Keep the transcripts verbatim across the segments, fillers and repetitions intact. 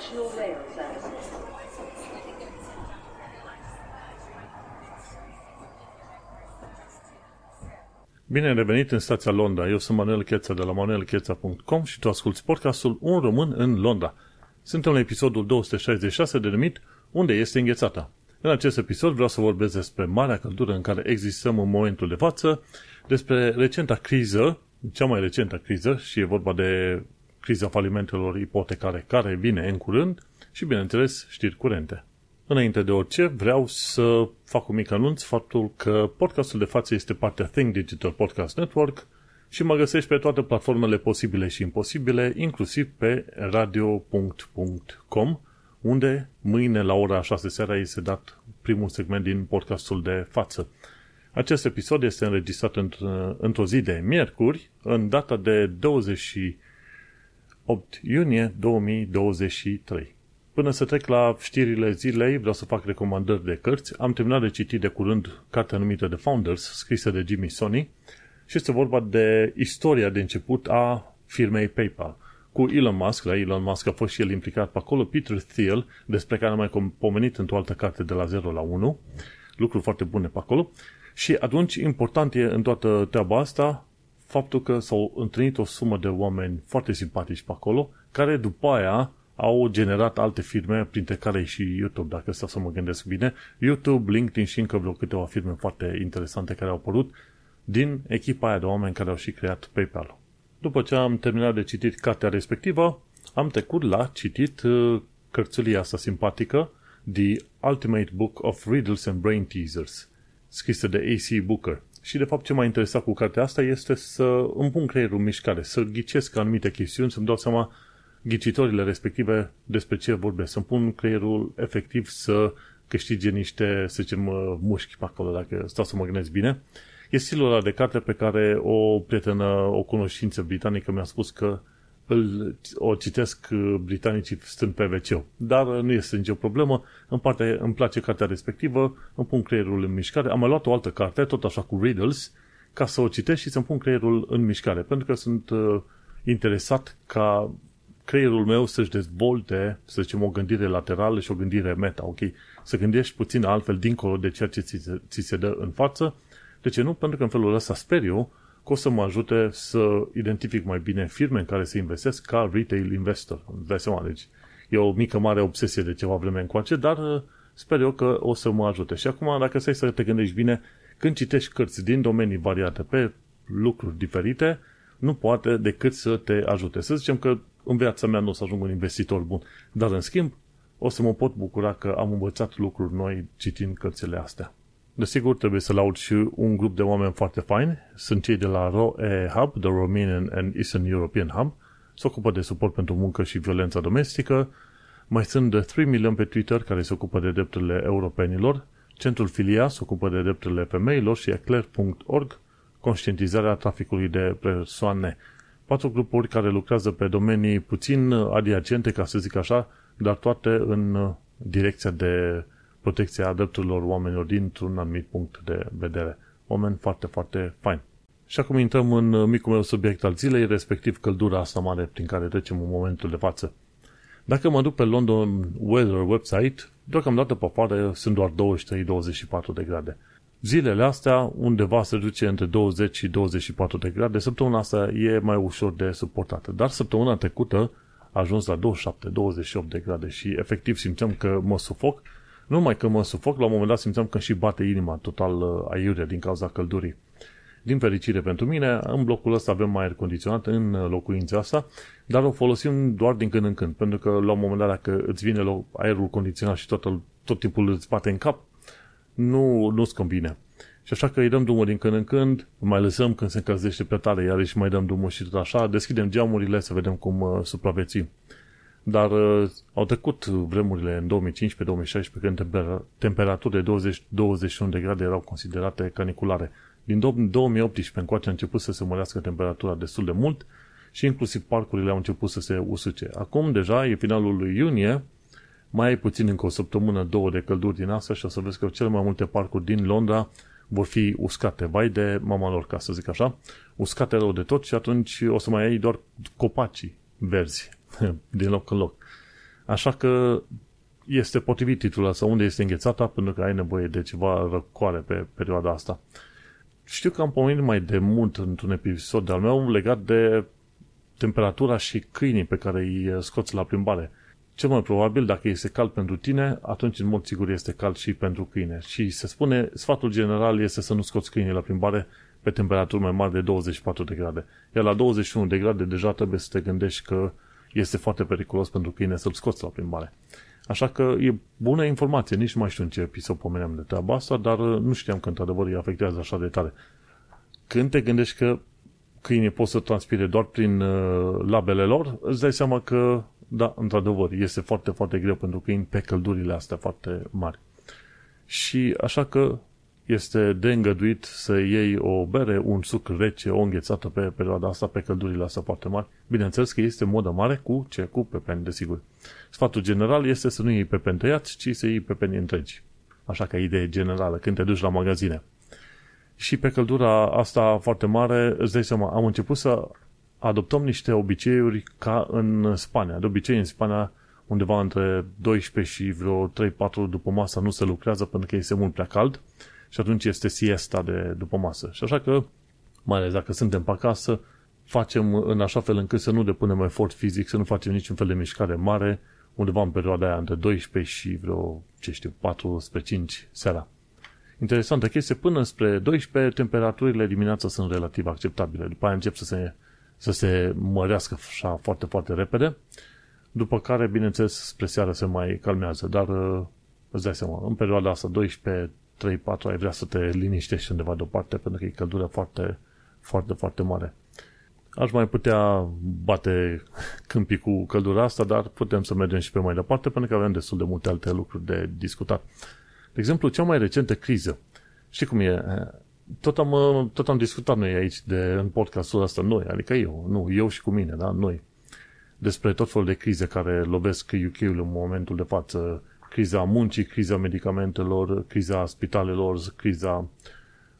national rail services. Bine ai revenit în stația Londra. Eu sunt Manuel Cheța de la manuel cheța punct com și tu asculti podcastul Un Român în Londra. Suntem la episodul două sute șaizeci și șase denumit Unde este înghețata? În acest episod vreau să vorbesc despre marea căldură în care existăm în momentul de față, despre recenta criză, cea mai recentă criză, și e vorba de criza falimentelor ipotecare care vine în curând și, bineînțeles, știri curente. Înainte de orice, vreau să fac un mic anunț faptul că podcastul de față este partea Think Digital Podcast Network și mă găsești pe toate platformele posibile și imposibile, inclusiv pe radio punct com, unde mâine la ora șase seara este dat primul segment din podcastul de față. Acest episod este înregistrat într-o zi de miercuri, în data de douăzeci și opt iunie două mii douăzeci și trei. Până să trec la știrile zilei, vreau să fac recomandări de cărți. Am terminat de citit de curând cartea numită The Founders, scrisă de Jimmy Soni, și este vorba de istoria de început a firmei PayPal. Cu Elon Musk, la Elon Musk a fost și el implicat pe acolo, Peter Thiel, despre care am mai pomenit într-o altă carte de la zero la unu, lucruri foarte bune pe acolo. Și atunci, important e în toată treaba asta, faptul că s-au întâlnit o sumă de oameni foarte simpatici pe acolo, care după aia au generat alte firme, printre care și YouTube, dacă stau să mă gândesc bine. YouTube, LinkedIn și încă vreo câteva firme foarte interesante care au apărut din echipa aia de oameni care au și creat PayPal. După ce am terminat de citit cartea respectivă, am trecut la citit cărțulia asta simpatică, The Ultimate Book of Riddles and Brain Teasers, scrisă de A C Booker. Și de fapt ce m-a interesat cu cartea asta este să îmi pun creierul în mișcare, să ghicesc anumite chestiuni, să-mi dau seama ghicitorile respective despre ce vorbesc, să-mi pun creierul efectiv să câștige niște, să zicem, mușchi pe acolo, dacă stau să mă gândesc bine. E stilul ăla de carte pe care o prietenă, o cunoștință britanică mi-a spus că îl, o citesc britanicii stând pe ve ce. Dar nu este nicio problemă, în parte îmi place cartea respectivă, îmi pun creierul în mișcare. Am mai luat o altă carte, tot așa cu riddles, ca să o citesc și să-mi pun creierul în mișcare, pentru că sunt uh, interesat ca creierul meu să-și dezvolte, să zicem, o gândire laterală și o gândire meta, ok? Să gândești puțin altfel dincolo de ceea ce ți se, ți se dă în față. De ce nu? Pentru că în felul ăsta sper eu că o să mă ajute să identific mai bine firme în care se investesc ca retail investor. Îți dai seama, deci e o mică mare obsesie de ceva vreme încoace, dar sper eu că o să mă ajute. Și acum, dacă stai să te gândești bine, când citești cărți din domenii variate pe lucruri diferite, nu poate decât să te ajute. Să zicem că în viața mea nu o să ajung un investitor bun, dar în schimb o să mă pot bucura că am învățat lucruri noi citind cărțile astea. Desigur, trebuie să laud și un grup de oameni foarte faini. Sunt cei de la RoE Hub, The Romanian and Eastern European Hub. Se ocupă de suport pentru muncă și violența domestică. Mai sunt de trei milioane pe Twitter, care se ocupă de drepturile europenilor. Centrul Filia se ocupă de drepturile femeilor și Eclair punct org, conștientizarea traficului de persoane. Patru grupuri care lucrează pe domenii puțin adiacente, ca să zic așa, dar toate în direcția de protecția drepturilor oamenilor dintr-un anumit punct de vedere. Oameni foarte, foarte faini. Și acum intrăm în micul meu subiect al zilei, respectiv căldura asta mare prin care trecem în momentul de față. Dacă mă duc pe London Weather website, deocamdată pe afară sunt doar douăzeci și trei douăzeci și patru de grade. Zilele astea undeva se duce între douăzeci și douăzeci și patru de grade. Săptămâna asta e mai ușor de suportată. Dar săptămâna trecută a ajuns la douăzeci și șapte douăzeci și opt de grade și efectiv simțeam că mă sufoc. Numai că mă sufoc, la un moment dat simțeam că și bate inima total aiurea din cauza căldurii. Din fericire pentru mine, în blocul ăsta avem aer condiționat în locuința asta, dar o folosim doar din când în când, pentru că la un moment dat dacă îți vine aerul condiționat și tot, tot timpul îți bate în cap, nu, nu-ți combine. Și așa că îi dăm drumul din când în când, mai lăsăm când se încălzește prea tare, iarăși mai dăm drumul și tot așa, deschidem geamurile să vedem cum supraviețim. Dar uh, au trecut vremurile în două mii cincisprezece două mii șaisprezece când temperaturile douăzeci douăzeci și unu de grade erau considerate caniculare. Din două mii optsprezece încoace a început să se mărească temperatura destul de mult și inclusiv parcurile au început să se usuce. Acum deja e finalul lui iunie, mai ai puțin încă o săptămână, două de călduri din asta și o să vezi că cele mai multe parcuri din Londra vor fi uscate, vai de mama lor, ca să zic așa, uscate rău de tot și atunci o să mai ai doar copacii verzi din loc în loc. Așa că este potrivit titlul ăsta, unde este înghețata până că ai nevoie de ceva răcoare pe perioada asta. Știu că am pomenit mai de mult într-un episod de-al meu legat de temperatura și câinii pe care îi scoți la plimbare. Cel mai probabil, dacă este cald pentru tine, atunci în mod sigur este cald și pentru câine. Și se spune, sfatul general este să nu scoți câinii la plimbare pe temperaturi mai mari de douăzeci și patru de grade. Iar la douăzeci și unu de grade deja trebuie să te gândești că este foarte periculos pentru câine să-l scoți la plimbare. Așa că e bună informație, nici nu mai știu în ce episod pomeneam de treaba asta, dar nu știam că într-adevăr îi afectează așa de tare. Când te gândești că câinii pot să transpire doar prin uh, labele lor, îți dai seama că, da, într-adevăr, este foarte, foarte greu pentru câini pe căldurile astea foarte mari. Și așa că este de îngăduit să iei o bere, un suc rece, o înghețată pe perioada asta, pe căldurile astea foarte mari. Bineînțeles că este modă mare cu ce? Cu pepeni, desigur. Sfatul general este să nu iei pepeni tăiați, ci să iei pepeni întregi. Așa că idee generală, când te duci la magazine. Și pe căldura asta foarte mare, îți dai seama, am început să adoptăm niște obiceiuri ca în Spania. De obicei, în Spania, undeva între douăsprezece și vreo trei patru după masă nu se lucrează pentru că este mult prea cald. Și atunci este siesta de după masă. Și așa că, mai ales dacă suntem pe acasă, facem în așa fel încât să nu depunem efort fizic, să nu facem niciun fel de mișcare mare, undeva în perioada aia între douăsprezece și vreo, ce știu, patru spre cinci seara. Interesantă chestie, până spre douăsprezece, temperaturile dimineața sunt relativ acceptabile. După aia încep să se, să se mărească așa foarte, foarte repede, după care, bineînțeles, spre seara se mai calmează, dar îți dai seama, în perioada asta, douăsprezece, trei patru, ai vrea să te liniștești undeva deoparte, pentru că e căldură foarte, foarte, foarte mare. Aș mai putea bate câmpii cu căldura asta, dar putem să mergem și pe mai departe, pentru că avem destul de multe alte lucruri de discutat. De exemplu, cea mai recentă criză. Știi cum e? Tot am, tot am discutat noi aici, de, în podcastul ăsta, noi, adică eu, nu, eu și cu mine, da, noi, despre tot felul de crize care lovesc U K-ul în momentul de față, criza muncii, criza medicamentelor, criza spitalelor, criza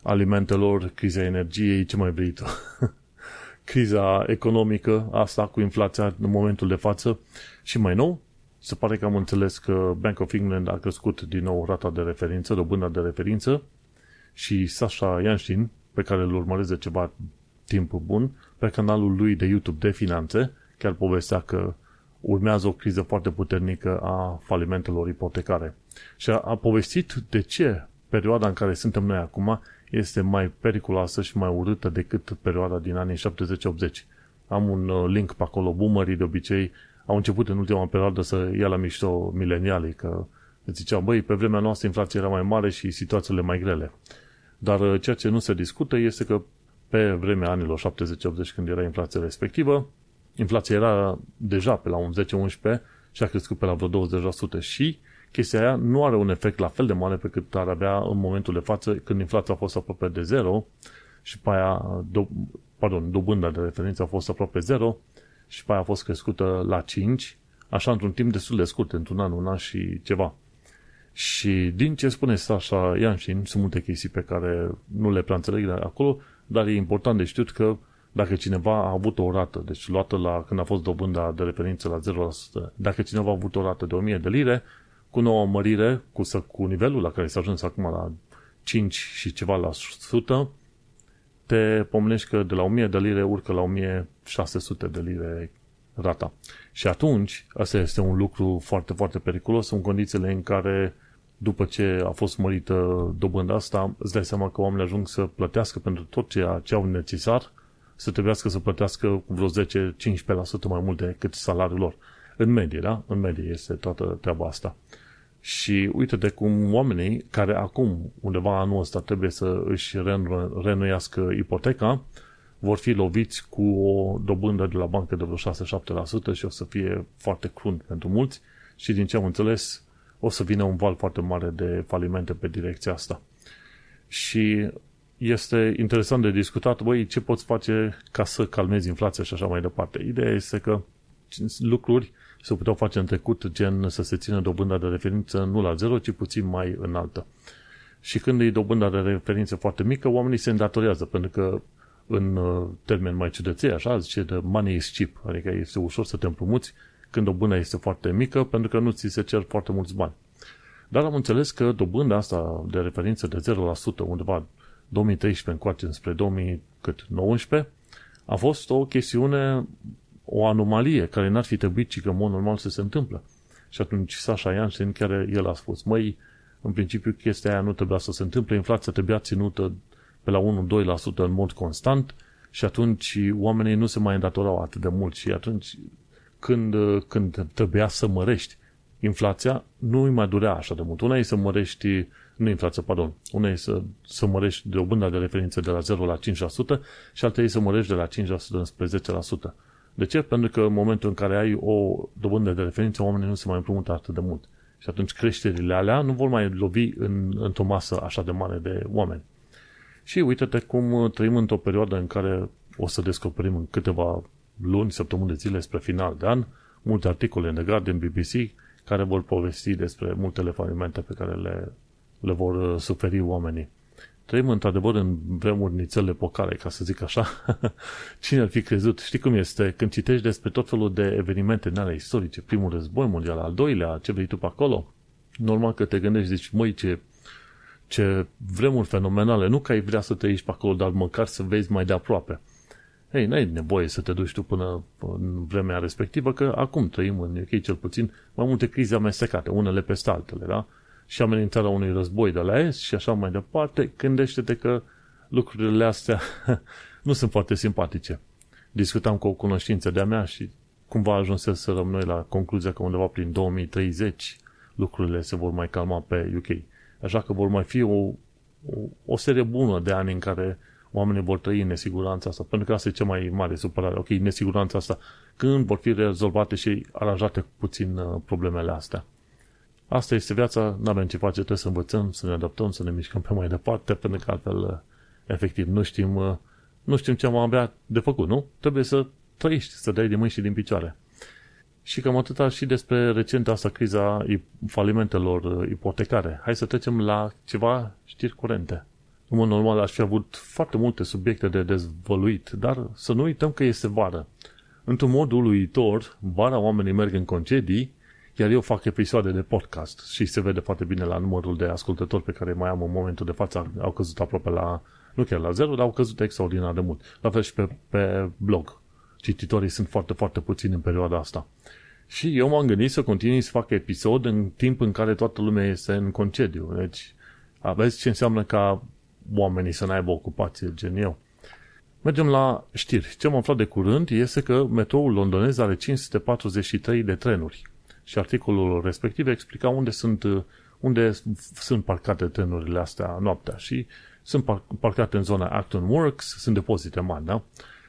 alimentelor, criza energiei, ce mai vrei tu? Criza economică, asta cu inflația în momentul de față. Și mai nou, se pare că am înțeles că Bank of England a crescut din nou rata de referință, dobânda de referință, și Sasha Yanshin, pe care îl urmăresc de ceva timp bun, pe canalul lui de YouTube de finanțe, chiar povestea că urmează o criză foarte puternică a falimentelor ipotecare. Și a, a povestit de ce perioada în care suntem noi acum este mai periculoasă și mai urâtă decât perioada din anii șaptezeci optzeci. Am un link pe acolo, boomerii de obicei au început în ultima perioadă să ia la mișto milenialii, că ziceau, băi, pe vremea noastră inflația era mai mare și situațiile mai grele. Dar ceea ce nu se discută este că pe vremea anilor șaptezeci optzeci, când era inflația respectivă, inflația era deja pe la un zece unsprezece și a crescut pe la vreo douăzeci la sută și chestia aia nu are un efect la fel de mare pe cât ar avea în momentul de față, când inflația a fost aproape de zero și pe aia, do, pardon, dobânda de referință a fost aproape zero și pe aia a fost crescută la cinci, așa într-un timp destul de scurt, într-un an, un an și ceva. Și din ce spune Sasha Yanshin, sunt multe chestii pe care nu le prea înțeleg acolo, dar e important de știut că dacă cineva a avut o rată, deci luată la când a fost dobânda de referință la zero la sută, dacă cineva a avut o rată de o mie de lire, cu nouă mărire, cu, cu nivelul la care s-a ajuns acum la cinci și ceva la sută, te pomnești că de la o mie de lire urcă la o mie șase sute de lire rata. Și atunci, asta este un lucru foarte, foarte periculos în condițiile în care, după ce a fost mărită dobânda asta, îți dai seama că oamenii ajung să plătească pentru tot ceea ce au necesar, să trebuiască să plătească cu vreo zece la cincisprezece la sută mai mult decât salariul lor. În medie, da? În medie este toată treaba asta. Și uite-te cum oamenii care acum, undeva anul ăsta, trebuie să își reînnoiască ipoteca, vor fi loviți cu o dobândă de la bancă de vreo șase la șapte la sută și o să fie foarte crunt pentru mulți și, din ce am înțeles, o să vină un val foarte mare de falimente pe direcția asta. Și este interesant de discutat, băi, ce poți face ca să calmezi inflația și așa mai departe. Ideea este că lucruri se puteau face în trecut, gen să se țină dobânda de referință nu la zero, ci puțin mai înaltă. Și când e dobânda de referință foarte mică, oamenii se îndatorează, pentru că în termen mai ciudăței, așa, zice, money is cheap, adică este ușor să te împrumuți când dobânda este foarte mică, pentru că nu ți se cer foarte mulți bani. Dar am înțeles că dobânda asta de referință de zero la sută undeva două mii treisprezece încoace înspre două mii nouăsprezece a fost o chestiune, o anomalie care n-ar fi trebuit și că în mod normal să se întâmplă. Și atunci Sasha Yanshin, chiar el a spus, măi, în principiu chestia aia nu trebuia să se întâmple, inflația trebuia ținută pe la unu la doi la sută în mod constant și atunci oamenii nu se mai îndatorau atât de mult și atunci când, când trebuia să mărești inflația, nu îi mai durea așa de mult. Una e să mărești, nu inflația, pardon, una e să, să mărești dobânda de referință de la zero la cinci la sută și alta e să mărești de la cinci la sută înspre zece la sută. De ce? Pentru că în momentul în care ai o dobândă de referință, oamenii nu se mai împrumută atât de mult. Și atunci creșterile alea nu vor mai lovi în, într-o masă așa de mare de oameni. Și uite-te cum trăim într-o perioadă în care o să descoperim în câteva luni, săptămâni de zile spre final de an, multe articole în The Guardian, B B C, care vor povesti despre multele falimente pe care le, le vor suferi oamenii. Trăim într-adevăr în vremuri nițele pocare, ca să zic așa. Cine ar fi crezut? Știi cum este? Când citești despre tot felul de evenimente în alea istorice, primul război mondial, al doilea, ce vrei tu pe acolo, normal că te gândești, zici, măi, ce, ce vremuri fenomenale, nu că ai vrea să te ieși pe acolo, dar măcar să vezi mai de aproape. Ei, n-ai nevoie să te duci tu până în vremea respectivă, că acum trăim în U K cel puțin mai multe crize amestecate, unele peste altele, da? Și amenințarea unui război de la est și așa mai departe, gândește-te că lucrurile astea nu sunt foarte simpatice. Discutam cu o cunoștință de-a mea și cumva ajunseserăm noi la concluzia că undeva prin două mii treizeci lucrurile se vor mai calma pe U K. Așa că vor mai fi o, o, o serie bună de ani în care oamenii vor trăi în nesiguranța asta, pentru că asta e cea mai mare supărare. Ok, nesiguranța asta, când vor fi rezolvate și aranjate puțin problemele astea. Asta este viața, n-avem ce face, trebuie să învățăm, să ne adaptăm, să ne mișcăm pe mai departe, pentru că altfel, efectiv, nu știm, nu știm ce am avea de făcut, nu? Trebuie să trăiești, să dai din mâini și din picioare. Și cam atâta și despre recenta asta, criza falimentelor ipotecare. Hai să trecem la ceva știri curente. În mod normal, aș fi avut foarte multe subiecte de dezvăluit, dar să nu uităm că este vară. Într-un mod uluitor, vara oamenii merg în concedii, iar eu fac episoade de podcast și se vede foarte bine la numărul de ascultători pe care mai am în momentul de față. Au căzut aproape la, nu chiar la zero, dar au căzut extraordinar de mult. La fel și pe, pe blog. Cititorii sunt foarte, foarte puțini în perioada asta. Și eu m-am gândit să continui să fac episod în timp în care toată lumea este în concediu. Deci, aveți ce înseamnă ca oamenii să n-aibă ocupație, gen eu. Mergem la știri. Ce am aflat de curând este că metroul londonez are cinci sute patruzeci și trei de trenuri. Și articolul respectiv explica unde sunt, unde sunt parcate trenurile astea noaptea. Și sunt parcate în zona Acton Works, sunt depozite mari, da?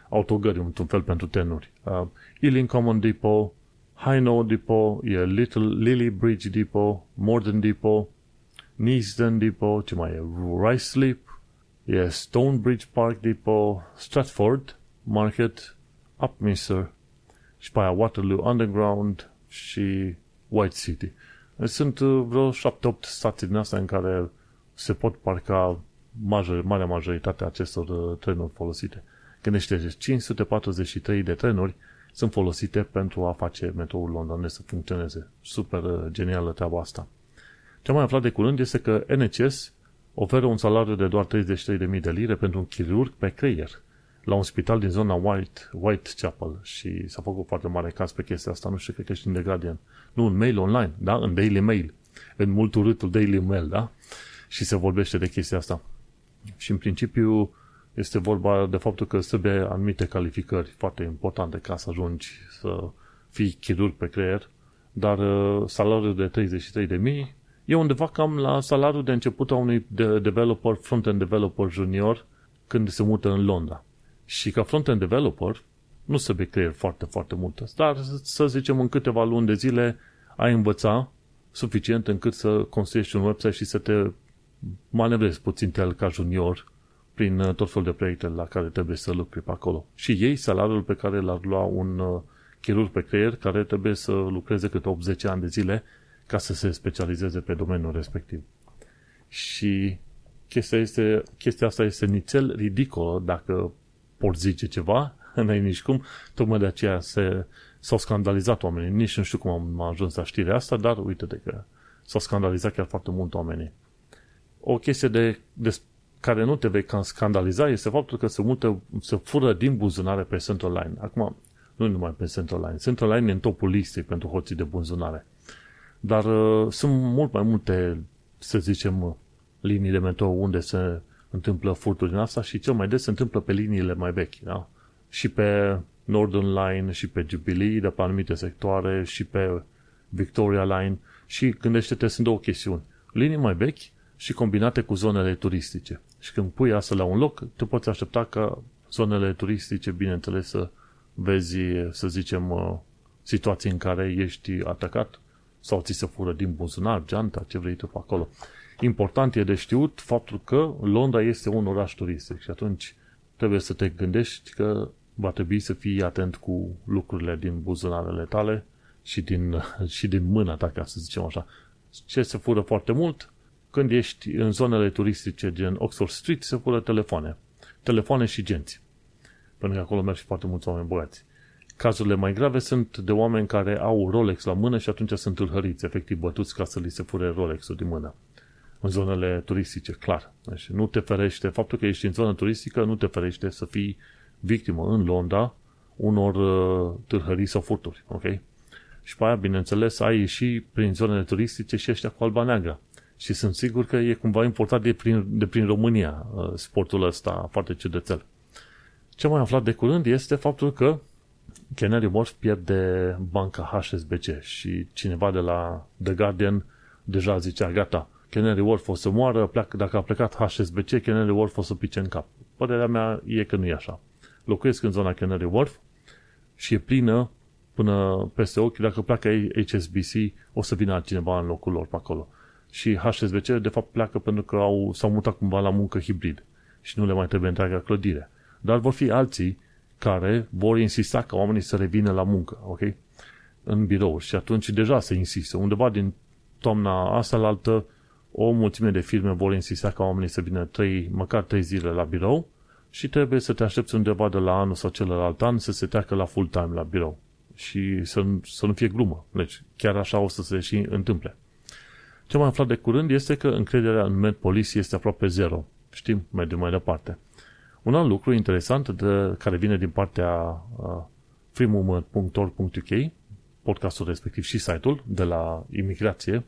Autogări, într-un fel, pentru trenuri. Uh, Ealing Common Depot, Haino Depot, e Little Lily Bridge Depot, Morden Depot, Neasden Depot, ce mai e? Ryslip, e Stonebridge Park Depot, Stratford Market, Upminster, și pe aia Waterloo Underground și White City. Sunt vreo șapte opt stații din astea în care se pot parca major, marea majoritate a acestor trenuri folosite. Gândește, cinci sute patruzeci și trei de trenuri sunt folosite pentru a face metroul londonez să funcționeze. Super genială treaba asta. Ce am mai aflat de curând este că N H S oferă un salariu de doar treizeci și trei de mii de lire pentru un chirurg pe creier la un spital din zona White, Whitechapel și s-a făcut foarte mare caz pe chestia asta, nu știu, cred că și în The Guardian. Nu, în Mail Online, da? În Daily Mail. În mult urâtul Daily Mail, da? Și se vorbește de chestia asta. Și în principiu este vorba de faptul că trebuie anumite calificări foarte importante ca să ajungi să fii chirurg pe creier, dar salariul de treizeci și trei de mii e undeva cam la salariul de început a unui developer, front-end developer junior când se mută în Londra. Și ca front-end developer nu se trebuie creier foarte, foarte mult, dar să zicem în câteva luni de zile ai învăța suficient încât să construiești un website și să te manevrezi puțin el ca junior prin tot felul de proiecte la care trebuie să lucri pe acolo. Și ei salariul pe care l-ar lua un chirurg pe creier care trebuie să lucreze câte optzeci ani de zile ca să se specializeze pe domeniul respectiv. Și chestia, este, chestia asta este nițel ridicolă dacă por zice ceva n-ai nici cum. Tocmai de aceea se, s-au scandalizat oamenii. Nici nu știu cum am ajuns la știrea asta, dar uite-te că s-au scandalizat chiar foarte mult oamenii. O chestie de, de care nu te vei scandaliza este faptul că se, multe, se fură din buzunare pe Central Line. Acum, nu numai pe Central Line. Central Line e în topul listei pentru hoții de buzunare. Dar uh, sunt mult mai multe, să zicem, linii de metrou unde se întâmplă furtul din asta și cel mai des se întâmplă pe liniile mai vechi, da? Și pe Northern Line, și pe Jubilee, de pe anumite sectoare, și pe Victoria Line. Și gândește-te, sunt două chestiuni. Linii mai vechi și combinate cu zonele turistice. Și când pui asta la un loc, te poți aștepta ca zonele turistice, bineînțeles, să vezi, să zicem, situații în care ești atacat sau ți se fură din buzunar, geanta, ce vrei tu pe acolo. Important e de știut faptul că Londra este un oraș turistic și atunci trebuie să te gândești că va trebui să fii atent cu lucrurile din buzunarele tale și din, și din mâna ta, ca să zicem așa. Ce se fură foarte mult? Când ești în zonele turistice, gen Oxford Street, se fură telefoane. Telefoane și genți. Pentru că acolo merg și foarte mulți oameni bogați. Cazurile mai grave sunt de oameni care au Rolex la mână și atunci sunt tâlhăriți, efectiv bătuți ca să li se fure Rolex-ul din mână. În zonele turistice, clar. Deci nu te ferește, faptul că ești în zonă turistică nu te ferește să fii victimă în Londra unor uh, tâlhării sau furturi. Okay? Și pe aia, bineînțeles, ai și prin zonele turistice și ăștia cu alba neagră. Și sunt sigur că e cumva importat de prin, de prin România uh, sportul ăsta foarte ciudățel. Ce mai aflat de curând este faptul că Canary Wharf pierde banca H S B C și cineva de la The Guardian deja zicea, gata, Canary Wharf o să moară, pleacă, dacă a plecat H S B C, Canary Wharf o să pice în cap. Părerea mea e că nu e așa. Locuiesc în zona Canary Wharf și e plină până peste ochi, dacă pleacă H S B C, o să vină cineva în locul lor pe acolo. Și H S B C, de fapt, pleacă pentru că au, s-au mutat cumva la muncă hibrid și nu le mai trebuie întreaga clădire. Dar vor fi alții care vor insista ca oamenii să revină la muncă, ok? În birouri. Și atunci deja se insistă. Undeva din toamna asta la altă, o mulțime de firme vor insista ca oamenii să vină trei, măcar trei zile la birou și trebuie să te aștepți undeva de la anul sau celălalt an să se treacă la full-time la birou și să, să nu fie glumă. Deci chiar așa o să se și întâmple. Ce am aflat de curând este că încrederea în MedPolice este aproape zero. Știm, mergem mai departe. Un alt lucru interesant de, care vine din partea uh, free movement dot org dot u k, podcastul respectiv și site-ul de la imigrație,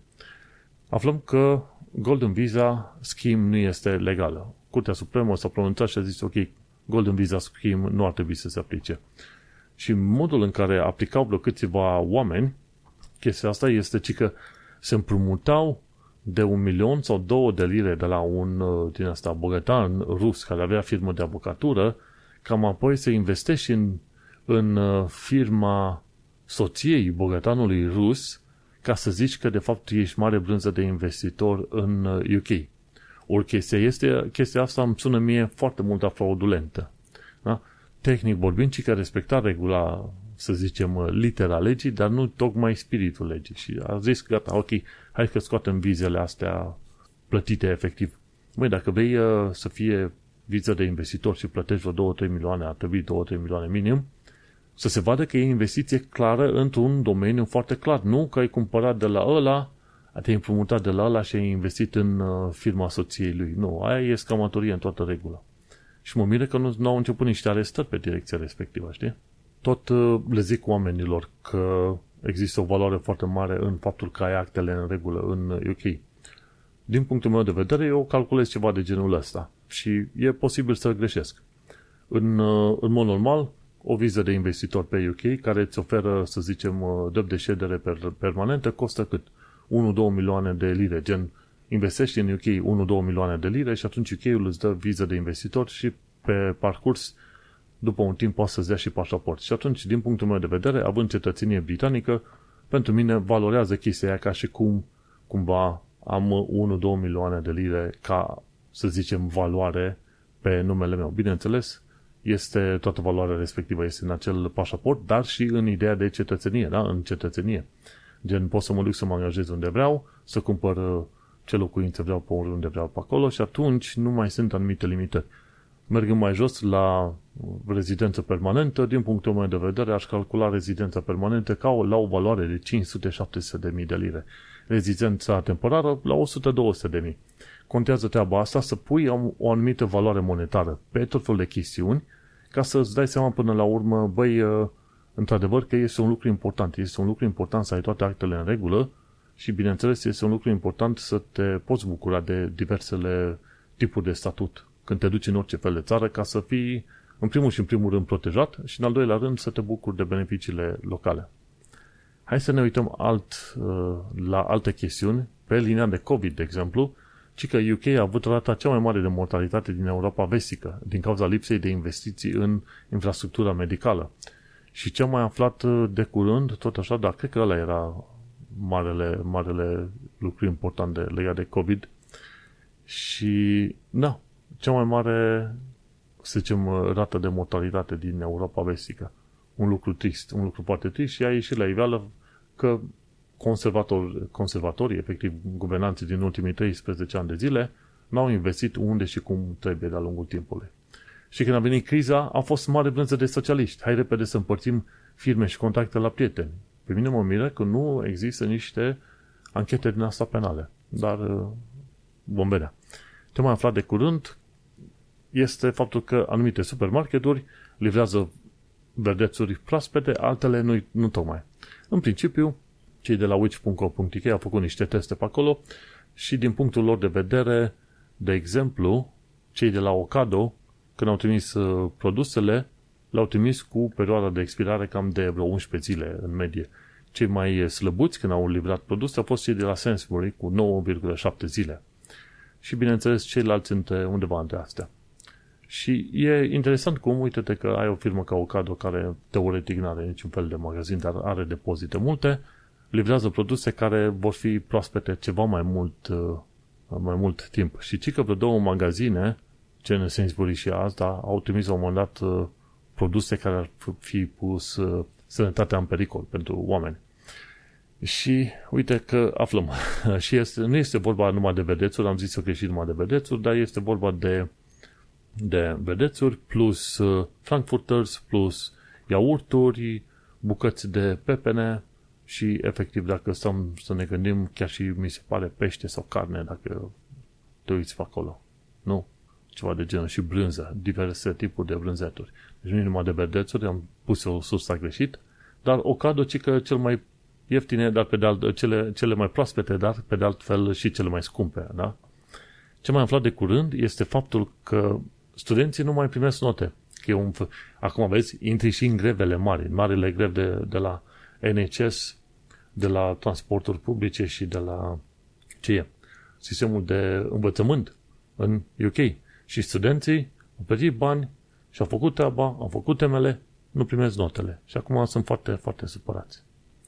aflăm că Golden Visa Scheme nu este legală. Curtea Supremă s-a pronunțat și a zis, ok, Golden Visa Scheme nu ar trebui să se aplice. Și modul în care aplicau vreo câțiva oameni, chestia asta este ci că se împrumutau de un milion sau două de lire de la un din asta bogătan rus care avea firmă de avocatură, cam apoi se investește în, în firma soției bogătanului rus ca să zici că de fapt ești mare brânză de investitor în U K. Ori chestia, este, chestia asta îmi sună mie foarte mult a fraudulentă. Da? Tehnic vorbind, și că respecta regula, să zicem, litera legii, dar nu tocmai spiritul legii. Și a zis că gata, ok, hai că scoatem vizele astea plătite efectiv. Măi, dacă vrei uh, să fie viză de investitor și plătești vreo două trei milioane, ar trebui două trei milioane minim, să se vadă că e investiție clară într-un domeniu foarte clar. Nu că ai cumpărat de la ăla, te-ai împrumutat de la ăla și ai investit în firma soției lui. Nu, aia e scamatorie în toată regulă. Și mă miră că nu, nu au început niște arestări pe direcția respectivă, știi? Tot le zic oamenilor că există o valoare foarte mare în faptul că ai actele în regulă în U K. Din punctul meu de vedere, eu calculez ceva de genul ăsta și e posibil să greșesc. În, în mod normal, o viză de investitor pe U K care îți oferă, să zicem, drept de ședere permanentă, costă cât? unu la două milioane de lire. Gen, investești în U K unu la două milioane de lire și atunci U K-ul îți dă viză de investitor și pe parcurs, după un timp, poate să-ți dea și pașaport. Și atunci, din punctul meu de vedere, având cetățenie britanică, pentru mine valorează chestia aia ca și cum, cumva, am unu la două milioane de lire ca, să zicem, valoare pe numele meu. Bineînțeles, este toată valoarea respectivă este în acel pașaport, dar și în ideea de cetățenie, da? În cetățenie. Gen, pot să mă duc să mă angajez unde vreau, să cumpăr ce locuințe vreau pe unde vreau pe acolo și atunci nu mai sunt anumite limitări. Mergând mai jos la rezidență permanentă, din punctul meu de vedere, aș calcula rezidența permanentă ca o, la o valoare de cinci sute șapte sute de mii de lire. Rezidența temporară la o sută două sute de mii. Contează treaba asta, să pui o anumită valoare monetară pe tot felul de chestiuni, ca să-ți dai seama până la urmă, băi, într-adevăr că este un lucru important. Este un lucru important să ai toate actele în regulă și, bineînțeles, este un lucru important să te poți bucura de diversele tipuri de statut când te duci în orice fel de țară, ca să fii, în primul și în primul rând, protejat și, în al doilea rând, să te bucuri de beneficiile locale. Hai să ne uităm alt, la alte chestiuni. Pe linia de COVID, de exemplu, ci că U K a avut rata cea mai mare de mortalitate din Europa vestică, din cauza lipsei de investiții în infrastructura medicală. Și ce am mai aflat de curând, tot așa, dar cred că ăla era marele, marele lucru important de, legat de COVID. Și, da, cea mai mare, să zicem, rată de mortalitate din Europa vestică. Un lucru trist, un lucru foarte trist și a ieșit la iveală că Conservator, conservatorii, efectiv guvernanții din ultimii treisprezece ani de zile, n-au investit unde și cum trebuie de-a lungul timpului. Și când a venit criza, a fost mare brânză de socialiști. Hai repede să împărțim firme și contacte la prieteni. Pe mine mă miră că nu există niște anchete din asta penale. Dar vom vedea. Ce mai aflat de curând este faptul că anumite supermarketuri livrează verdețuri proaspete, altele nu, nu tocmai. În principiu, cei de la which punct co punct t k au făcut niște teste pe acolo și din punctul lor de vedere, de exemplu, cei de la Ocado, când au trimis produsele, le-au trimis cu perioada de expirare cam de vreo unsprezece zile în medie. Cei mai slăbuți când au livrat produse au fost cei de la Sainsbury cu nouă virgulă șapte zile. Și bineînțeles ceilalți între undeva între astea. Și e interesant cum, uite-te că ai o firmă ca Ocado care teoretic nu are niciun fel de magazin, dar are depozite multe, livrează produse care vor fi proaspete ceva mai mult, mai mult timp. Și ci că vreo două magazine, gen Sainsbury și asta, au trimis la un moment dat produse care ar fi pus sănătatea în pericol pentru oameni. Și uite că aflăm. Și este, nu este vorba numai de vedețuri, am zis-o că e și numai de vedețuri, dar este vorba de, de vedețuri plus frankfurters, plus iaurturi, bucăți de pepene, și, efectiv, dacă stăm să ne gândim, chiar și, mi se pare, pește sau carne, dacă te uiți pe acolo. Nu? Ceva de genul. Și brânză. Diverse tipuri de brânzeturi. Deci nu numai de verdețuri, am pus-o sursa greșit, dar Ocado, ci că cel mai ieftine, dar pe de alt, cele, cele mai proaspete, dar pe de altfel și cele mai scumpe, da? Ce mai aflat de curând este faptul că studenții nu mai primesc note. Că e un... Acum, vezi, intri și în grevele mari, în marile greve de, de la N H S, de la transporturi publice și de la ce e, sistemul de învățământ în U K. Și studenții au plătit bani și au făcut treaba, au făcut temele, nu primesc notele. Și acum sunt foarte, foarte supărați.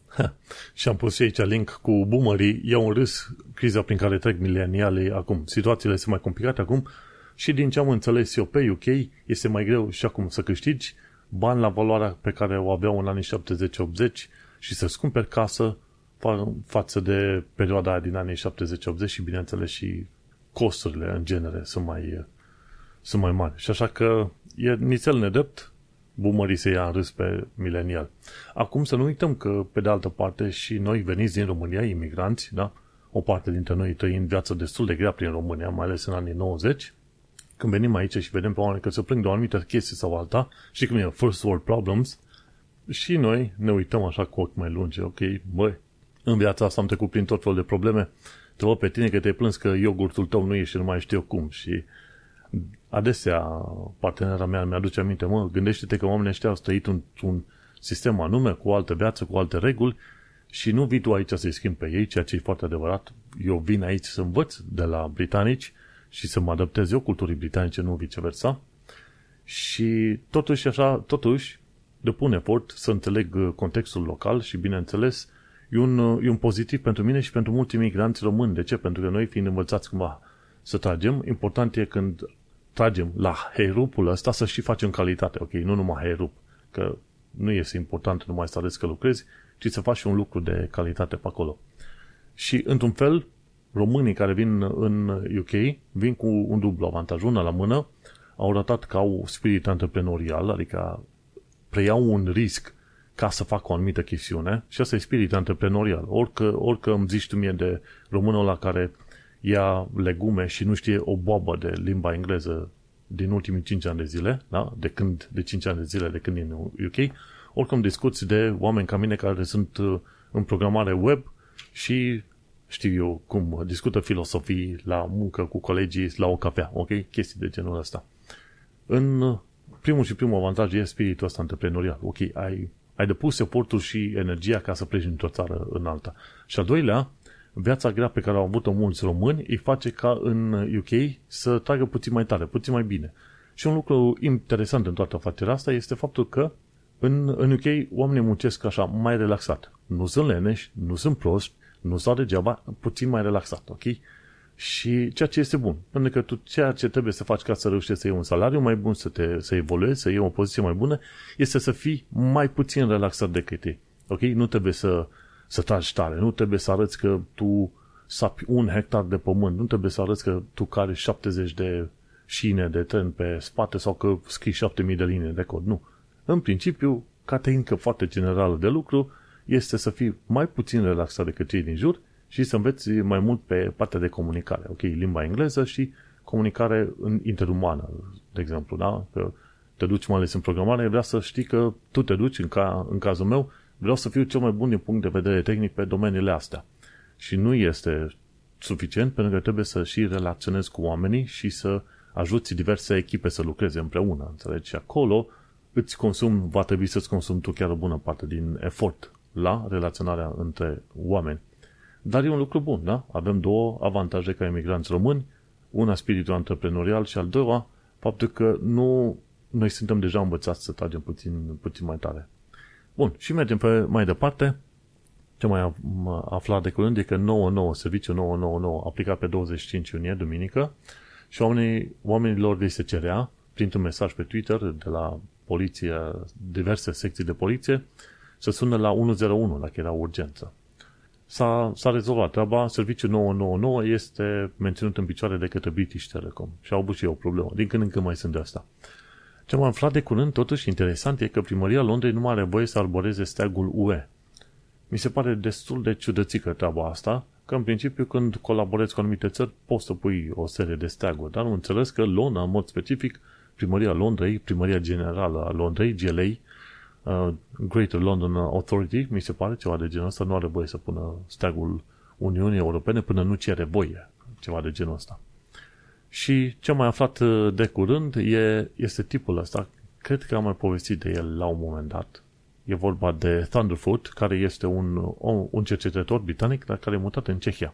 Ha. Și am pus aici link cu boomerii, iau în râs criza prin care trec milenialii acum. Situațiile sunt mai complicate acum și din ce am înțeles eu pe U K, este mai greu și acum să câștigi bani la valoarea pe care o aveau în anii șaptezeci optzeci, și să-ți cumperi casă față de perioada aia din anii șaptezeci optzeci și, bineînțeles, și costurile în genere sunt mai, sunt mai mari. Și așa că e nițel nedrept boomerii să ia în râs pe milenial. Acum să nu uităm că, pe de altă parte, și noi veniți din România, imigranți, da? O parte dintre noi trăind viața destul de grea prin România, mai ales în anii nouăzeci, când venim aici și vedem pe oameni că se plâng de o anumită chestie sau alta, știi cum e, first world problems, și noi ne uităm așa cu ochi mai lungi, ok, băi, în viața asta am trecut prin tot felul de probleme, te văd pe tine că te-ai plâns că iogurtul tău nu e și nu mai știu cum. Și adesea partenera mea mi-aduce aminte, mă, gândește-te că oamenii ăștia au trăit un, un sistem anume, cu altă viață, cu alte reguli, și nu vii tu aici să-i schimbi pe ei, ceea ce e foarte adevărat. Eu vin aici să învăț de la britanici și să mă adaptez eu culturii britanice, nu viceversa. Și totuși, așa, totuși, depun efort să înțeleg contextul local și, bineînțeles, e un, e un pozitiv pentru mine și pentru mulți imigranți români. De ce? Pentru că noi, fiind învățați cumva să tragem, important e când tragem la herupul ăsta să și facem calitate, ok? Nu numai herup, că nu este important numai să arăți că lucrezi, ci să faci și un lucru de calitate pe acolo. Și, într-un fel, românii care vin în U K vin cu un dublu avantaj, una la mână, au ratat că au spirit antreprenorial, adică preiau un risc ca să facă o anumită chestiune și asta e spirit antreprenorial. Orică, orică îmi zici tu mie de românul ăla care ia legume și nu știe o boabă de limba engleză din ultimii cinci ani de zile, da? De când, de cinci ani de zile, de când e în U K, oricum discuți de oameni ca mine care sunt în programare web și știu eu cum discută filosofii la muncă cu colegii, la o cafea, ok? Chestii de genul ăsta. În primul și primul avantaj e spiritul ăsta antreprenorial. Ok, ai, ai depus efortul și energia ca să pleci într-o țară în alta. Și al doilea, viața grea pe care au avut-o mulți români îi face ca în U K să tragă puțin mai tare, puțin mai bine. Și un lucru interesant în toată afacerea asta este faptul că în, în U K oamenii muncesc așa, mai relaxat. Nu sunt leneși, nu sunt proști, nu stau degeaba, puțin mai relaxat, ok? Și ceea ce este bun, pentru că tu ceea ce trebuie să faci ca să reușești să iei un salariu mai bun, să te să evoluezi, să iei o poziție mai bună, este să fii mai puțin relaxat decât ei, ok? Nu trebuie să să tragi tare, nu trebuie să arăți că tu sapi un hectar de pământ, nu trebuie să arăți că tu cari șaptezeci de șine de tren pe spate sau că scrii șapte mii de linii de cod, nu. În principiu, ca tehnică foarte generală de lucru, este să fii mai puțin relaxat decât cei din jur și să înveți mai mult pe partea de comunicare, ok, limba engleză și comunicare interumană, de exemplu, da? Că te duci mai ales în programare, vrea să știi că tu te duci, în, ca, în cazul meu, vreau să fiu cel mai bun din punct de vedere tehnic pe domeniile astea. Și nu este suficient pentru că trebuie să și relaționezi cu oamenii și să ajuți diverse echipe să lucreze împreună, înțelegi? Și acolo îți consumi, va trebui să-ți consumi tu chiar o bună parte din efort la relaționarea între oameni. Dar e un lucru bun, da? Avem două avantaje ca emigranți români, una spiritul antreprenorial și al doua, faptul că nu, noi suntem deja învățați să tragem puțin, puțin mai tare. Bun, și mergem pe mai departe. Ce mai am aflat de curând e că nouă nouă, serviciul nouă nouă nouă, aplicat pe douăzeci și cinci iunie, duminică, și oamenii, oamenilor li se cerea, printr-un mesaj pe Twitter de la poliție, diverse secții de poliție, să sună la unu zero unu, dacă era urgență. S-a, s-a rezolvat treaba, serviciul nouă nouă nouă este menținut în picioare de către British Telecom și au avut și eu o problemă. Din când în când mai sunt de asta. Ce am aflat de curând, totuși, interesant, e că primăria Londrei nu mai are voie să arboreze steagul U E. Mi se pare destul de ciudățică treaba asta, că în principiu când colaborezi cu anumite țări poți să pui o serie de steaguri, dar nu înțeles că Londra, în mod specific, primăria Londrei, primăria generală a Londrei, G L A, Uh, Greater London Authority, mi se pare ceva de genul ăsta, nu are voie să pună steagul Uniunii Europene până nu cere voie, ceva de genul ăsta. Și ce am mai aflat de curând e, este tipul ăsta, cred că am mai povestit de el la un moment dat. E vorba de Thunderfoot, care este un, un cercetător britanic, dar care e mutat în Cehia.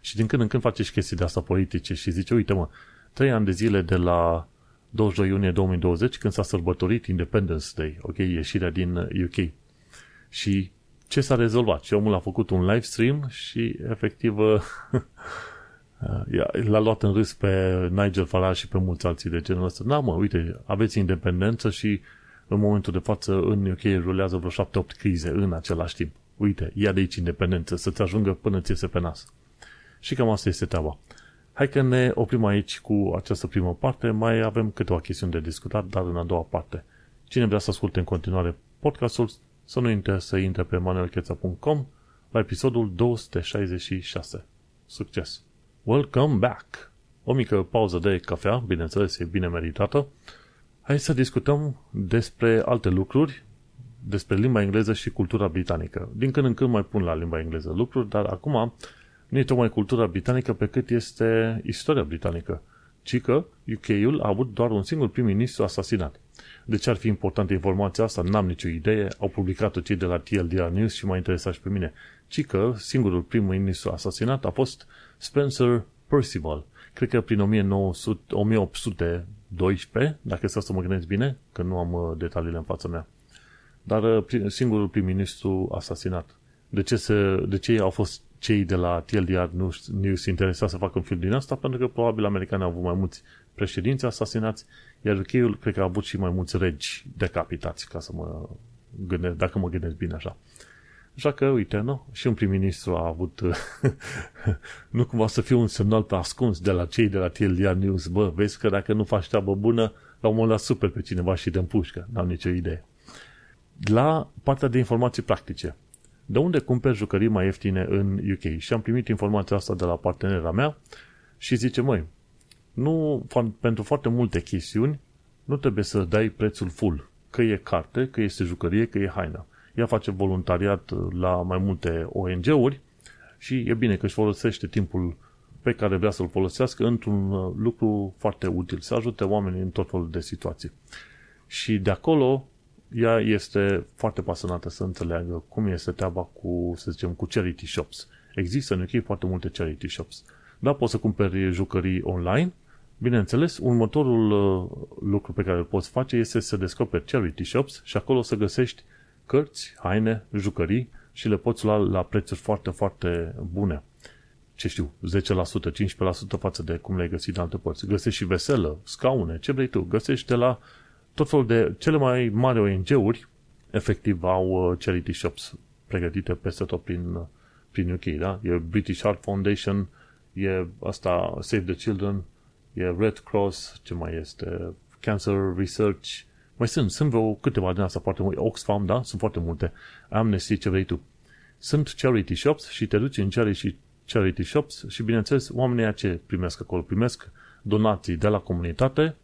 Și din când în când face și chestii de asta politice și zice, uite mă, trei ani de zile de la douăzeci și doi iunie două mii douăzeci, când s-a sărbătorit Independence Day, ok, ieșirea din U K. Și ce s-a rezolvat? Și omul a făcut un live stream și efectiv l-a luat în râs pe Nigel Farage și pe mulți alții de genul ăsta. Da, mă, uite, aveți independență și în momentul de față în U K rulează vreo șapte opt crize în același timp. Uite, ia de aici independență, să-ți ajungă până ți iese pe nas. Și cam asta este treaba. Hai că ne oprim aici cu această primă parte, mai avem câteva chestiuni de discutat, dar în a doua parte. Cine vrea să asculte în continuare podcastul, să nu intre, să intre pe manuel cheța punct com la episodul două sute șaizeci și șase. Succes! Welcome back! O mică pauză de cafea, bineînțeles, e bine meritată. Hai să discutăm despre alte lucruri, despre limba engleză și cultura britanică. Din când în când mai pun la limba engleză lucruri, dar acum nu e tocmai cultura britanică pe cât este istoria britanică, ci că U K-ul a avut doar un singur prim-ministru asasinat. De ce ar fi importantă informația asta? N-am nicio idee, au publicat-o cei de la T L D R News și m-a interesat și pe mine. Ci că singurul prim-ministru asasinat a fost Spencer Percival. Cred că prin o mie nouă sute, o mie opt sute doisprezece, dacă stau să mă gândesc bine, că nu am detaliile în fața mea. Dar singurul prim-ministru asasinat. De ce, se, de ce au fost cei de la T L D R News, News interesați să facă un film din asta? Pentru că probabil americanii au avut mai mulți președinți asasinați, iar U K-ul cred că a avut și mai mulți regi decapitați, ca să mă gândesc, dacă mă gândesc bine așa. Așa că, uite, nu? Și un prim-ministru a avut... nu cumva să fie un semnal ascuns de la cei de la T L D R News. Bă, vezi că dacă nu faci treabă bună, la un moment dat super pe cineva și te împușcă. N-am nicio idee. La partea de informații practice. De unde cumperi jucării mai ieftine în U K? Și am primit informația asta de la partenera mea și zice, măi, nu, pentru foarte multe chestiuni nu trebuie să dai prețul full. Că e carte, că este jucărie, că e haină. Ea face voluntariat la mai multe O N G-uri și e bine că își folosește timpul pe care vrea să-l folosească într-un lucru foarte util, să ajute oamenii în tot felul de situații. Și de acolo ea este foarte pasionată să înțeleagă cum este treaba cu, să zicem, cu charity shops. Există în U K foarte multe charity shops. Da, poți să cumperi jucării online. Bineînțeles, următorul lucru pe care îl poți face este să descoperi charity shops și acolo să găsești cărți, haine, jucării și le poți lua la prețuri foarte, foarte bune. Ce știu, zece la sută, cincisprezece la sută față de cum le-ai găsit de alte părți. Găsești și veselă, scaune, ce vrei tu. Găsești de la tot felul de cele mai mari O N G-uri, efectiv au charity shops pregătite peste tot prin, prin U K. Da? E British Heart Foundation, e asta Save the Children, e Red Cross, ce mai este, Cancer Research, mai sunt, sunt vreo câteva din asta foarte multe, Oxfam, da? Sunt foarte multe, Amnesty, ce vrei tu. Sunt charity shops și te duci în charity, charity shops și bineînțeles oamenii ce primesc acolo, primesc donații de la comunitate,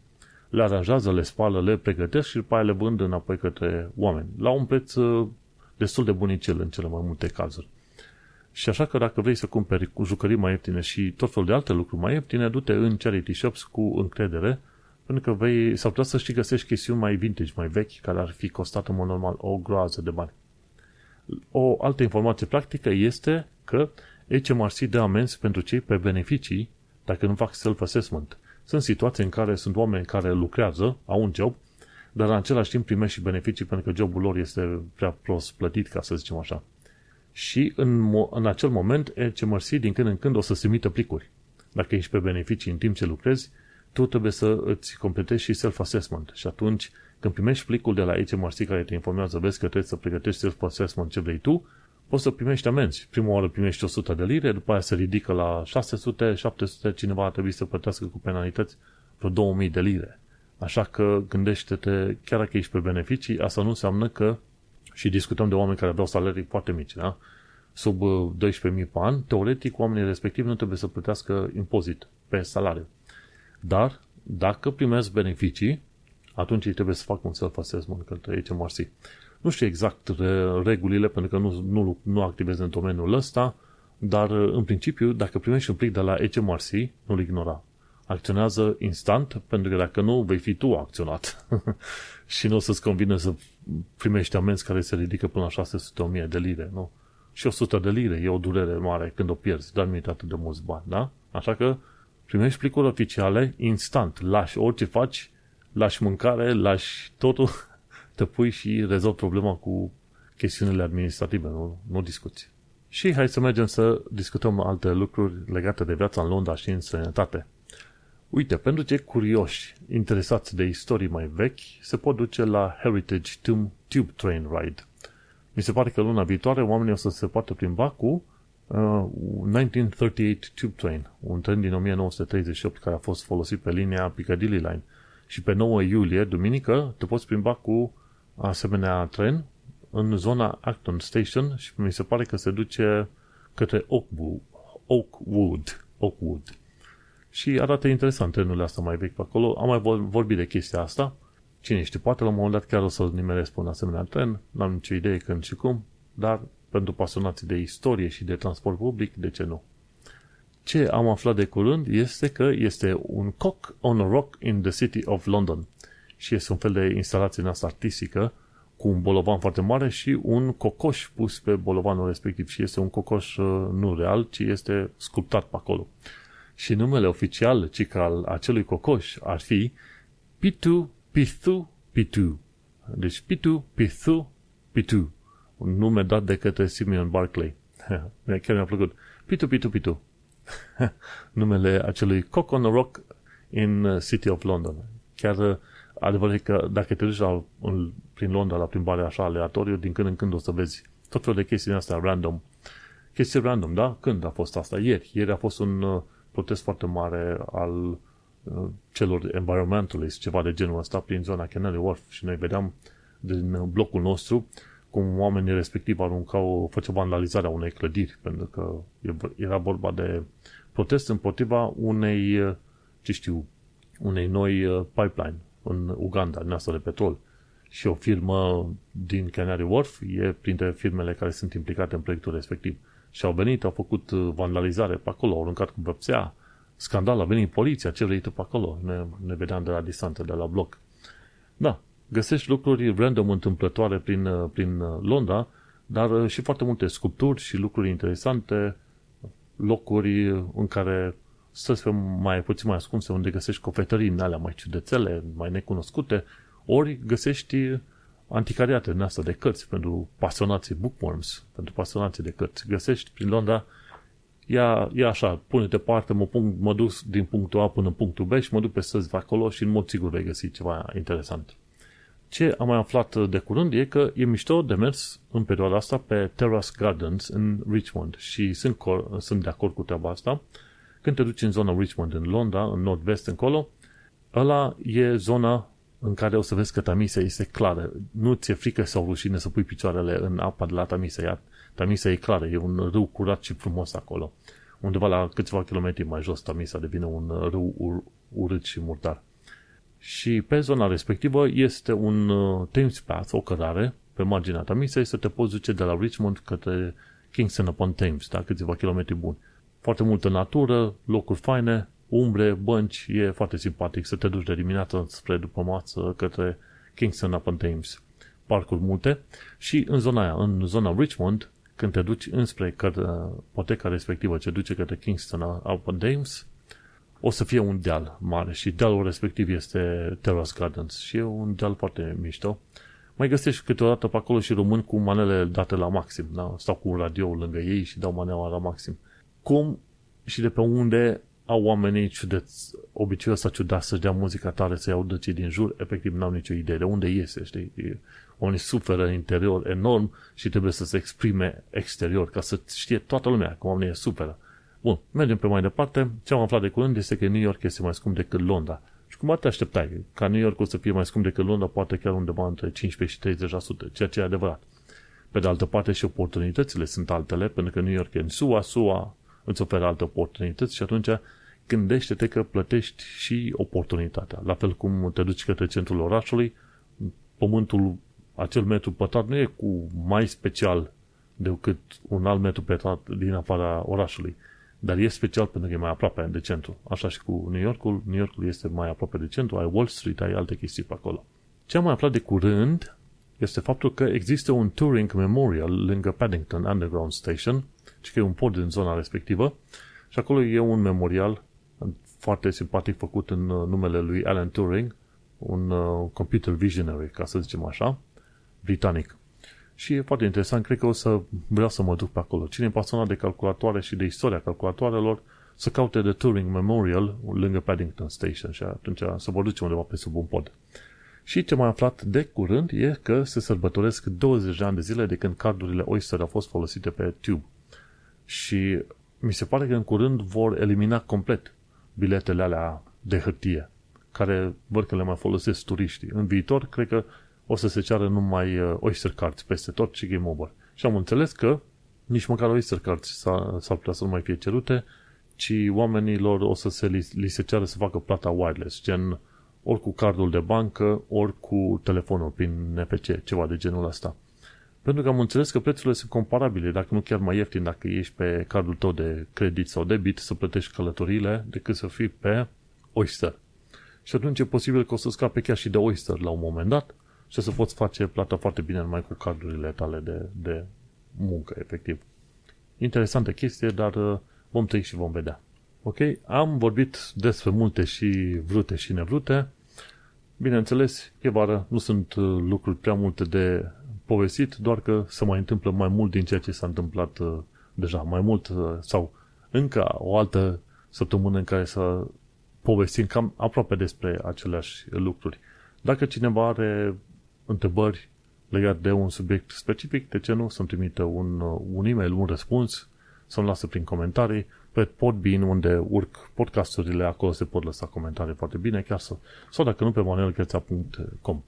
le aranjează, le spală, le pregătesc și după aia le vând înapoi către oameni, la un preț destul de bunicel în cele mai multe cazuri. Și așa că dacă vrei să cumperi jucării mai ieftine și tot felul de alte lucruri mai ieftine, du-te în charity shops cu încredere, pentru că vei, s-ar putea să și găsești chestiuni mai vintage, mai vechi, care ar fi costat în mod normal o groază de bani. O altă informație practică este că H M R C dă amenzi pentru cei pe beneficii dacă nu fac self-assessment. Sunt situații în care sunt oameni care lucrează, au un job, dar în același timp primești și beneficii pentru că jobul lor este prea prost plătit, ca să zicem așa. Și în, în acel moment H M R C din când în când o să-ți trimită plicuri. Dacă ești pe beneficii în timp ce lucrezi, tu trebuie să îți completezi și self-assessment. Și atunci, când primești plicul de la H M R C care te informează, vezi că trebuie să pregătești self-assessment ce vrei tu, poți să primești amenzi. Prima oară primești o sută de lire, după aia se ridică la șase sute, șapte sute, cineva ar trebui să plătească cu penalități vreo două mii de lire. Așa că gândește-te, chiar dacă ești pe beneficii, asta nu înseamnă că, și discutăm de oameni care aveau salarii foarte mici, da? Sub douăsprezece mii pe an, teoretic oamenii respectivi nu trebuie să plătească impozit pe salariu. Dar, dacă primesc beneficii, atunci ei trebuie să facă un self-assessment către H M R C. Nu știu exact regulile, pentru că nu, nu, nu activez în domeniul ăsta, dar, în principiu, dacă primești un plic de la H M R C, nu-l ignora. Acționează instant, pentru că dacă nu, vei fi tu acționat. Și nu o să-ți convine să primești amenzi care se ridică până la șase sute de mii de lire, nu? Și o sută de lire e o durere mare când o pierzi, dar nu e atât de mulți bani, da? Așa că primești plicuri oficiale instant, lași orice faci, lași mâncare, lași totul, te pui și rezolvi problema cu chestiunile administrative, nu, nu discuți. Și hai să mergem să discutăm alte lucruri legate de viața în Londra și în străinătate. Uite, pentru cei curioși, interesați de istorii mai vechi, se pot duce la Heritage Tube Train Ride. Mi se pare că luna viitoare oamenii o să se poată plimba cu Uh, nouăsprezece treizeci și opt Tube Train, un tren din o mie nouă sute treizeci și opt care a fost folosit pe linia Piccadilly Line și pe nouă iulie, duminică, te poți plimba cu asemenea tren în zona Acton Station și mi se pare că se duce către Oakwood, Oakwood, Oakwood. Și arată interesant trenurile astea mai vechi pe acolo. Am mai vorbit de chestia asta, cine știe, poate la un moment dat chiar o să-l nimeresc pe un asemenea tren, n-am nicio idee când și cum, dar pentru pasionații de istorie și de transport public, de ce nu? Ce am aflat de curând este că este un cock on a rock in the city of London. Și este un fel de instalație în asta artistică cu un bolovan foarte mare și un cocoș pus pe bolovanul respectiv. Și este un cocoș nu real, ci este sculptat pe acolo. Și numele oficial, cic al acelui cocoș, ar fi Pitu Pithu Pitu. Deci Pitu Pithu Pitu. Un nume dat de către Simeon Barclay. Chiar mi-a plăcut. Pitu, Pitu, Pitu. Numele acelui cock on a rock in City of London. Chiar adevărat că dacă te duci la, în, prin Londra la plimbare așa aleatoriu, din când în când o să vezi tot felul de chestii din astea random. Chestii random, da? Când a fost asta? Ieri. Ieri a fost un uh, protest foarte mare al uh, celor environmentalists, ceva de genul ăsta, prin zona Canary Wharf și noi vedeam din blocul nostru cum oamenii respectiv aruncau, făceau vandalizarea unei clădiri, pentru că era vorba de protest împotriva unei, ce știu, unei noi pipeline în Uganda, din asta de petrol. Și o firmă din Canary Wharf e printre firmele care sunt implicate în proiectul respectiv. Și au venit, au făcut vandalizare pe acolo, au aruncat cu văpsea, scandal, a venit poliția, ce vrei tu pe acolo? Ne, ne vedeam de la distanță, de la bloc. Da, găsești lucruri random întâmplătoare prin, prin Londra, dar și foarte multe sculpturi și lucruri interesante, locuri în care stăți pe mai puțin mai ascunse, unde găsești cofetării în alea mai ciudățele, mai necunoscute, ori găsești anticariate din asta de cărți pentru pasionații bookworms, pentru pasionații de cărți. Găsești prin Londra, ia, ia așa, pune-te parte, mă, punct, mă duc din punctul A până în punctul B și mă duc pe străzi acolo și în mod sigur vei găsi ceva interesant. Ce am mai aflat de curând e că e mișto de mers în perioada asta pe Terrace Gardens în Richmond și sunt, cor- sunt de acord cu treaba asta. Când te duci în zona Richmond, în Londra, în nord-vest încolo, ăla e zona în care o să vezi că Tamisa este clară. Nu ți-e frică sau rușine să pui picioarele în apa de la Tamisa, iar Tamisa e clară, e un râu curat și frumos acolo. Undeva la câțiva kilometri mai jos, Tamisa devine un râu ur- urât și murdar. Și pe zona respectivă este un Thames Path, o cărare, pe marginea Tamisei, să te poți duce de la Richmond către Kingston upon Thames, da? Câțiva kilometri buni. Foarte multă natură, locuri faine, umbre, bănci, e foarte simpatic să te duci de dimineață spre după masă către Kingston upon Thames. Parcuri multe și în zona aia, în zona Richmond, când te duci înspre poteca respectivă ce duce către Kingston upon Thames, o să fie un deal mare și dealul respectiv este Terrace Gardens și e un deal foarte mișto. Mai găsești câteodată pe acolo și români cu manele date la maxim, da? Stau cu un radio lângă ei și dau maneaua la maxim. Cum și de pe unde au oamenii ciudeți, obiceiul ăsta ciudat să-și dea muzica tare, să-i audă cei din jur, efectiv n-am nicio idee de unde iese, știi? Oamenii suferă în interior enorm și trebuie să se exprime exterior ca să știe toată lumea că oamenii suferă. Bun, mergem pe mai departe. Ce am aflat de curând este că New York este mai scump decât Londra. Și cum ar te așteptai? Ca New York o să fie mai scump decât Londra, poate chiar undeva între cincisprezece și treizeci la sută, ceea ce e adevărat. Pe de altă parte și oportunitățile sunt altele, pentru că New York e în S U A, S U A îți oferă alte oportunități și atunci gândește-te că plătești și oportunitatea. La fel cum te duci către centrul orașului, pământul, acel metru pătrat nu e cu mai special decât un alt metru pătrat din afara orașului. Dar e special pentru că e mai aproape de centru. Așa și cu New Yorkul. New Yorkul este mai aproape de centru. Ai Wall Street, ai alte chestii pe acolo. Ce am mai aflat de curând este faptul că există un Turing Memorial lângă Paddington Underground Station, ci că e un pod din zona respectivă. Și acolo e un memorial foarte simpatic făcut în numele lui Alan Turing, un computer visionary, ca să zicem așa, britanic. Și e foarte interesant, cred că o să vreau să mă duc pe acolo. Cine e pasionat de calculatoare și de istoria calculatoarelor, să caute de Turing Memorial lângă Paddington Station și atunci să vă duce undeva pe sub un pod. Și ce m-am aflat de curând e că se sărbătoresc douăzeci de ani de zile de când cardurile Oyster au fost folosite pe Tube. Și mi se pare că în curând vor elimina complet biletele alea de hârtie, care vor că le mai folosesc turiștii. În viitor, cred că o să se ceară numai Oyster Cards peste tot și Game Over. Și am înțeles că nici măcar Oyster Cards s-ar putea să nu mai fie cerute, ci oamenilor o să se, li, li se ceară să facă plata wireless, gen ori cu cardul de bancă, ori cu telefonul prin N F C, ceva de genul ăsta. Pentru că am înțeles că prețurile sunt comparabile, dacă nu chiar mai ieftin, dacă ești pe cardul tău de credit sau debit să plătești călătorile decât să fii pe Oyster. Și atunci e posibil că o să scape chiar și de Oyster la un moment dat, și să poți face plata foarte bine numai cu cardurile tale de, de muncă, efectiv. Interesantă chestie, dar vom trăi și vom vedea. Ok? Am vorbit despre multe și vrute și nevrute. Bineînțeles, e vară, nu sunt lucruri prea multe de povestit, doar că se mai întâmplă mai mult din ceea ce s-a întâmplat deja. Mai mult sau încă o altă săptămână în care să povestim cam aproape despre aceleași lucruri. Dacă cineva are întrebări legat de un subiect specific, de ce nu să-mi trimite un, un e-mail, un răspuns, să-mi lasă prin comentarii, pe Podbean, unde urc podcasturile, acolo se pot lăsa comentarii foarte bine, chiar să, sau dacă nu, pe manuel cheța punct com.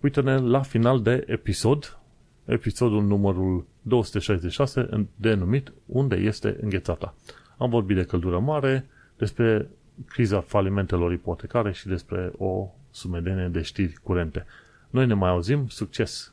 Uite-ne la final de episod, episodul numărul două sute șaizeci și șase, denumit Unde este înghețata? Am vorbit de căldură mare, despre criza falimentelor ipotecare și despre o sumedenie de știri curente. Noi ne mai auzim, succes!